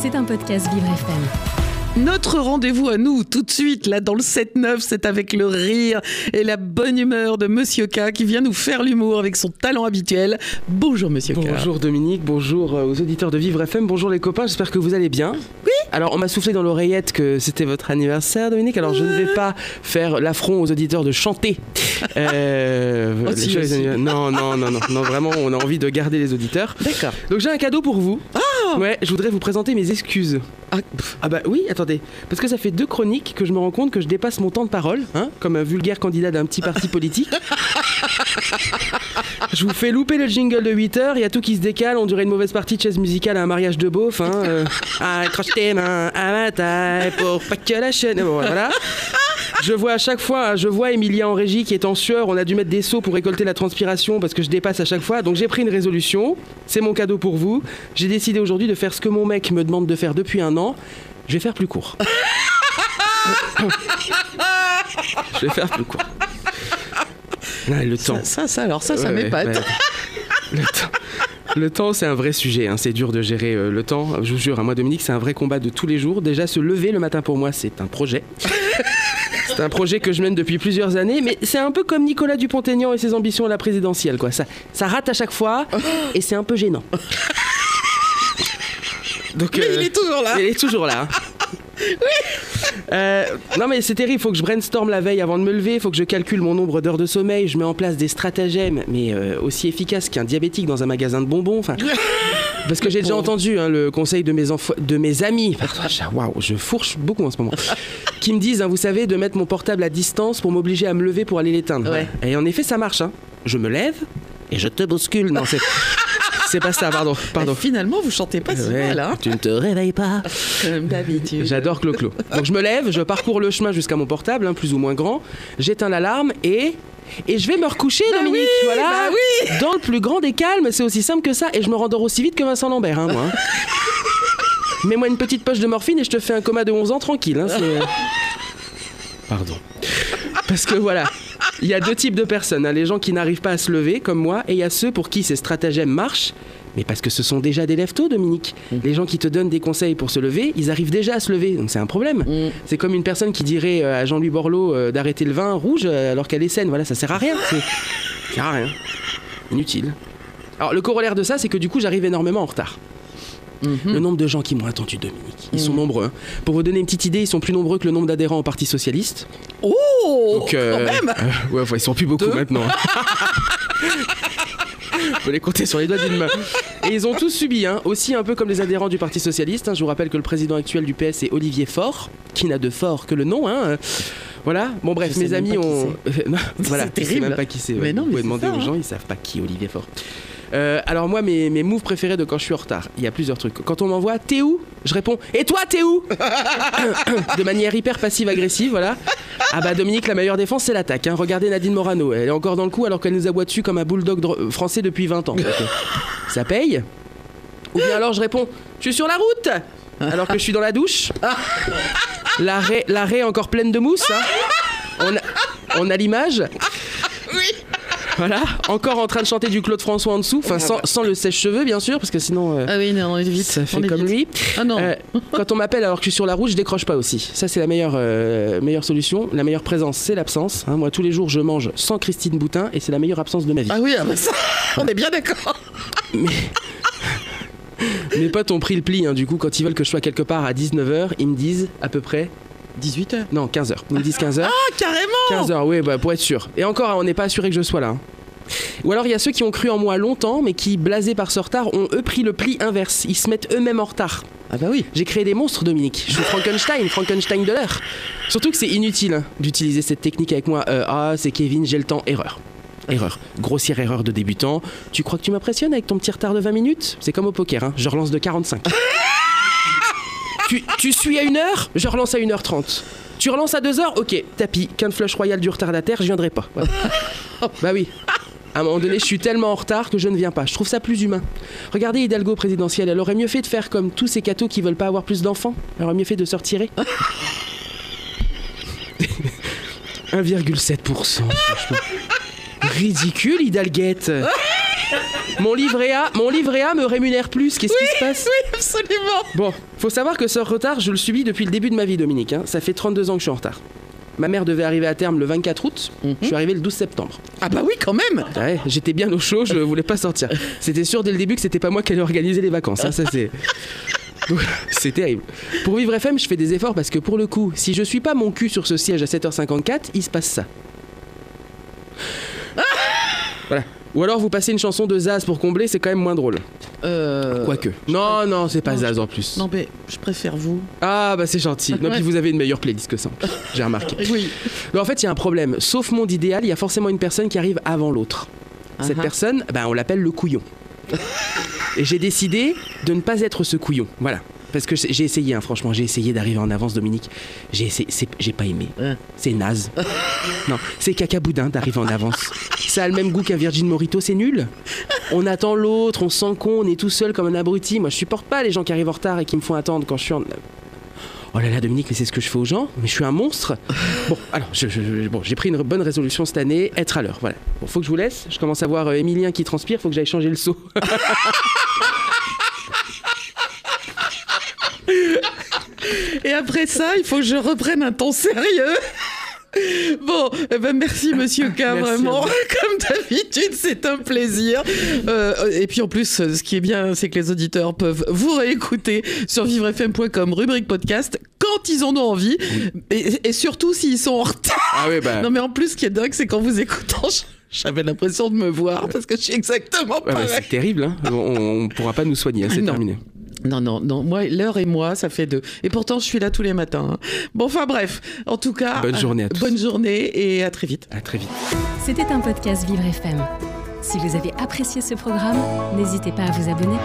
C'est un podcast Vivre FM. Notre rendez-vous à nous, tout de suite, là, dans le 7-9, c'est avec le rire et la bonne humeur de Monsieur K qui vient nous faire l'humour avec son talent habituel. Bonjour Monsieur K. Bonjour Dominique, bonjour aux auditeurs de Vivre FM, bonjour les copains, j'espère que vous allez bien. Oui. Alors, on m'a soufflé dans l'oreillette que c'était votre anniversaire, Dominique. Alors, je ne vais pas faire l'affront aux auditeurs de chanter. Non, vraiment, on a envie de garder les auditeurs. D'accord. Donc, j'ai un cadeau pour vous. Ah. Ouais, je voudrais vous présenter mes excuses. Ah bah oui, attendez. Parce que ça fait 2 chroniques que je me rends compte que je dépasse mon temps de parole, hein, comme un vulgaire candidat d'un petit parti politique. Je vous fais louper le jingle de 8h, il y a tout qui se décale, on dirait une mauvaise partie de chaise musicale à un mariage de beauf. Hein, accroche tes mains à ma taille pour pas que la chaîne. Bon, voilà. Je vois à chaque fois, Emilia en régie qui est en sueur, on a dû mettre des seaux pour récolter la transpiration parce que je dépasse à chaque fois. Donc j'ai pris une résolution, c'est mon cadeau pour vous. J'ai décidé aujourd'hui de faire ce que mon mec me demande de faire depuis 1 an. Je vais faire plus court. Ah, le temps. Ça m'épate. Ouais. Le temps, c'est un vrai sujet, hein. C'est dur de gérer le temps. Je vous jure, moi, Dominique, c'est un vrai combat de tous les jours. Déjà, se lever le matin, pour moi, c'est un projet. C'est un projet que je mène depuis plusieurs années, mais c'est un peu comme Nicolas Dupont-Aignan et ses ambitions à la présidentielle, quoi. Ça rate à chaque fois, et c'est un peu gênant. Donc, mais il est toujours là. Oui. Non mais c'est terrible, faut que je brainstorm la veille avant de me lever, faut que je calcule mon nombre d'heures de sommeil, je mets en place des stratagèmes, mais aussi efficaces qu'un diabétique dans un magasin de bonbons, enfin... Parce que j'ai déjà entendu hein, le conseil de mes amis, waouh, je fourche beaucoup en ce moment, qui me disent, hein, vous savez, de mettre mon portable à distance pour m'obliger à me lever pour aller l'éteindre. Ouais. Et en effet, ça marche, hein. Je me lève et je te bouscule. Non, c'est pas ça, pardon. Mais finalement, vous chantez pas si mal, hein. Tu ne te réveilles pas. Comme d'habitude. J'adore Clo-Clo. Donc je me lève, je parcours le chemin jusqu'à mon portable, hein, plus ou moins grand, j'éteins l'alarme et je vais me recoucher, bah Dominique, oui, voilà, bah oui. Dans le plus grand des calmes, c'est aussi simple que ça, et je me rendors aussi vite que Vincent Lambert, hein, moi. Mets-moi une petite poche de morphine et je te fais un coma de 11 ans tranquille, hein, c'est... Pardon. Parce que voilà... Il y a 2 types de personnes, hein, les gens qui n'arrivent pas à se lever, comme moi, et il y a ceux pour qui ces stratagèmes marchent, mais parce que ce sont déjà des lève-tôt, Dominique. Mmh. Les gens qui te donnent des conseils pour se lever, ils arrivent déjà à se lever, donc c'est un problème. Mmh. C'est comme une personne qui dirait à Jean-Louis Borloo d'arrêter le vin rouge alors qu'elle est saine, voilà, ça sert à rien. Ça sert à rien. Inutile. Alors le corollaire de ça, c'est que du coup, j'arrive énormément en retard. Mmh. Le nombre de gens qui m'ont attendu, Dominique, ils sont nombreux. Hein. Pour vous donner une petite idée, ils sont plus nombreux que le nombre d'adhérents au Parti Socialiste. Oh, donc, quand même ils sont plus beaucoup maintenant. Faut les compter sur les doigts d'une main. Et ils ont tous subi, hein, aussi un peu comme les adhérents du Parti Socialiste. Hein. Je vous rappelle que le président actuel du PS est Olivier Faure, qui n'a de fort que le nom. Hein. Voilà, bon bref, mes amis ont... Voilà, c'est terrible. Je sais même pas qui c'est. Ouais. Vous pouvez demander aux gens, ils savent pas qui est Olivier Faure. Alors moi, mes moves préférés de quand je suis en retard, il y a plusieurs trucs. Quand on m'envoie « T'es où ?» je réponds « Et toi, t'es où ?» de manière hyper passive-agressive, voilà. Ah bah Dominique, la meilleure défense, c'est l'attaque. Hein. Regardez Nadine Morano, elle est encore dans le coup alors qu'elle nous aboie dessus comme un bulldog français depuis 20 ans. Okay. Ça paye. Ou bien alors je réponds « Tu es sur la route ?» alors que je suis dans la douche. L'arrêt encore pleine de mousse. Hein. On a l'image. Voilà, encore en train de chanter du Claude François en dessous, enfin sans le sèche-cheveux bien sûr, parce que sinon on est vite. Ça fait comme lui. Ah non. Quand on m'appelle alors que je suis sur la route, je décroche pas aussi. Ça c'est la meilleure solution, la meilleure présence, c'est l'absence. Hein, moi tous les jours je mange sans Christine Boutin et c'est la meilleure absence de ma vie. Ah oui, ça, on est bien d'accord. Mais... Mes potes ont pris le pli, hein, du coup quand ils veulent que je sois quelque part à 19h, ils me disent à peu près... 18h ? Non, 15h. Ils me disent 15h. Ah, carrément 15h, oui, bah, pour être sûr. Et encore, on n'est pas assuré que je sois là. Hein. Ou alors, il y a ceux qui ont cru en moi longtemps, mais qui, blasés par ce retard, ont eux pris le pli inverse. Ils se mettent eux-mêmes en retard. Ah bah oui. J'ai créé des monstres, Dominique. Je suis Frankenstein de l'heure. Surtout que c'est inutile hein, d'utiliser cette technique avec moi. C'est Kevin, j'ai le temps, erreur. Erreur. Grossière erreur de débutant. Tu crois que tu m'impressionnes avec ton petit retard de 20 minutes ? C'est comme au poker, hein. Je relance de 45. Tu suis à 1h, je relance à 1h30. Tu relances à 2h, ok, tapis, qu'un flush royal du retardataire, je viendrai pas. Ouais. Bah oui. À un moment donné, je suis tellement en retard que je ne viens pas. Je trouve ça plus humain. Regardez Hidalgo présidentielle, elle aurait mieux fait de faire comme tous ces cathos qui veulent pas avoir plus d'enfants. Elle aurait mieux fait de se retirer. 1,7%, franchement. Ridicule, Hidalguette. Mon livret A me rémunère plus. Qu'est-ce qui se passe? Oui, absolument. Bon, faut savoir que ce retard, je le subis depuis le début de ma vie, Dominique. Hein. Ça fait 32 ans que je suis en retard. Ma mère devait arriver à terme le 24 août, je suis arrivé le 12 septembre. Ah bah oui, quand même. Ouais, j'étais bien au chaud, je voulais pas sortir. C'était sûr dès le début que c'était pas moi qui allais organiser les vacances. Hein, ça c'est terrible. Pour Vivre FM, je fais des efforts parce que pour le coup, si je suis pas mon cul sur ce siège à 7h54, il se passe ça. Voilà. Ou alors vous passez une chanson de Zaz pour combler, c'est quand même moins drôle. Quoique. Non, non, c'est pas Zaz en plus. Non, mais je préfère vous. Ah, bah c'est gentil. Non, puis vous avez une meilleure playlist que ça. J'ai remarqué. Oui. Mais en fait, il y a un problème. Sauf monde idéal, il y a forcément une personne qui arrive avant l'autre. Cette personne, bah, on l'appelle le couillon. Et j'ai décidé de ne pas être ce couillon. Voilà. Parce que j'ai essayé, hein, franchement, j'ai essayé d'arriver en avance, Dominique. J'ai essayé, j'ai pas aimé. C'est naze. Non, c'est caca boudin d'arriver en avance. Ça a le même goût qu'un Virgin Morito, c'est nul. On attend l'autre, on sent con, on est tout seul comme un abruti. Moi, je supporte pas les gens qui arrivent en retard et qui me font attendre quand je suis en... Oh là là, Dominique, mais c'est ce que je fais aux gens. Mais je suis un monstre. Bon, alors, j'ai pris une bonne résolution cette année, être à l'heure, voilà. Bon, faut que je vous laisse. Je commence à voir Emilien qui transpire, faut que j'aille changer le seau. Et après ça, il faut que je reprenne un ton sérieux. Bon, eh ben merci Monsieur K, vraiment, comme d'habitude, c'est un plaisir. Et puis en plus, ce qui est bien, c'est que les auditeurs peuvent vous réécouter sur vivrefm.com, rubrique podcast, quand ils en ont envie, et surtout s'ils sont en retard. Ah oui, bah. Non mais en plus, ce qui est dingue, c'est qu'en vous écoutant... J'avais l'impression de me voir parce que je suis exactement pareil. C'est terrible, hein. On ne pourra pas nous soigner, c'est terminé. Non, non, non. Moi, l'heure et moi, ça fait deux. Et pourtant, je suis là tous les matins. Hein. Bon, enfin bref. En tout cas, bonne journée à tous. Bonne journée et à très vite. À très vite. C'était un podcast Vivre FM. Si vous avez apprécié ce programme, n'hésitez pas à vous abonner.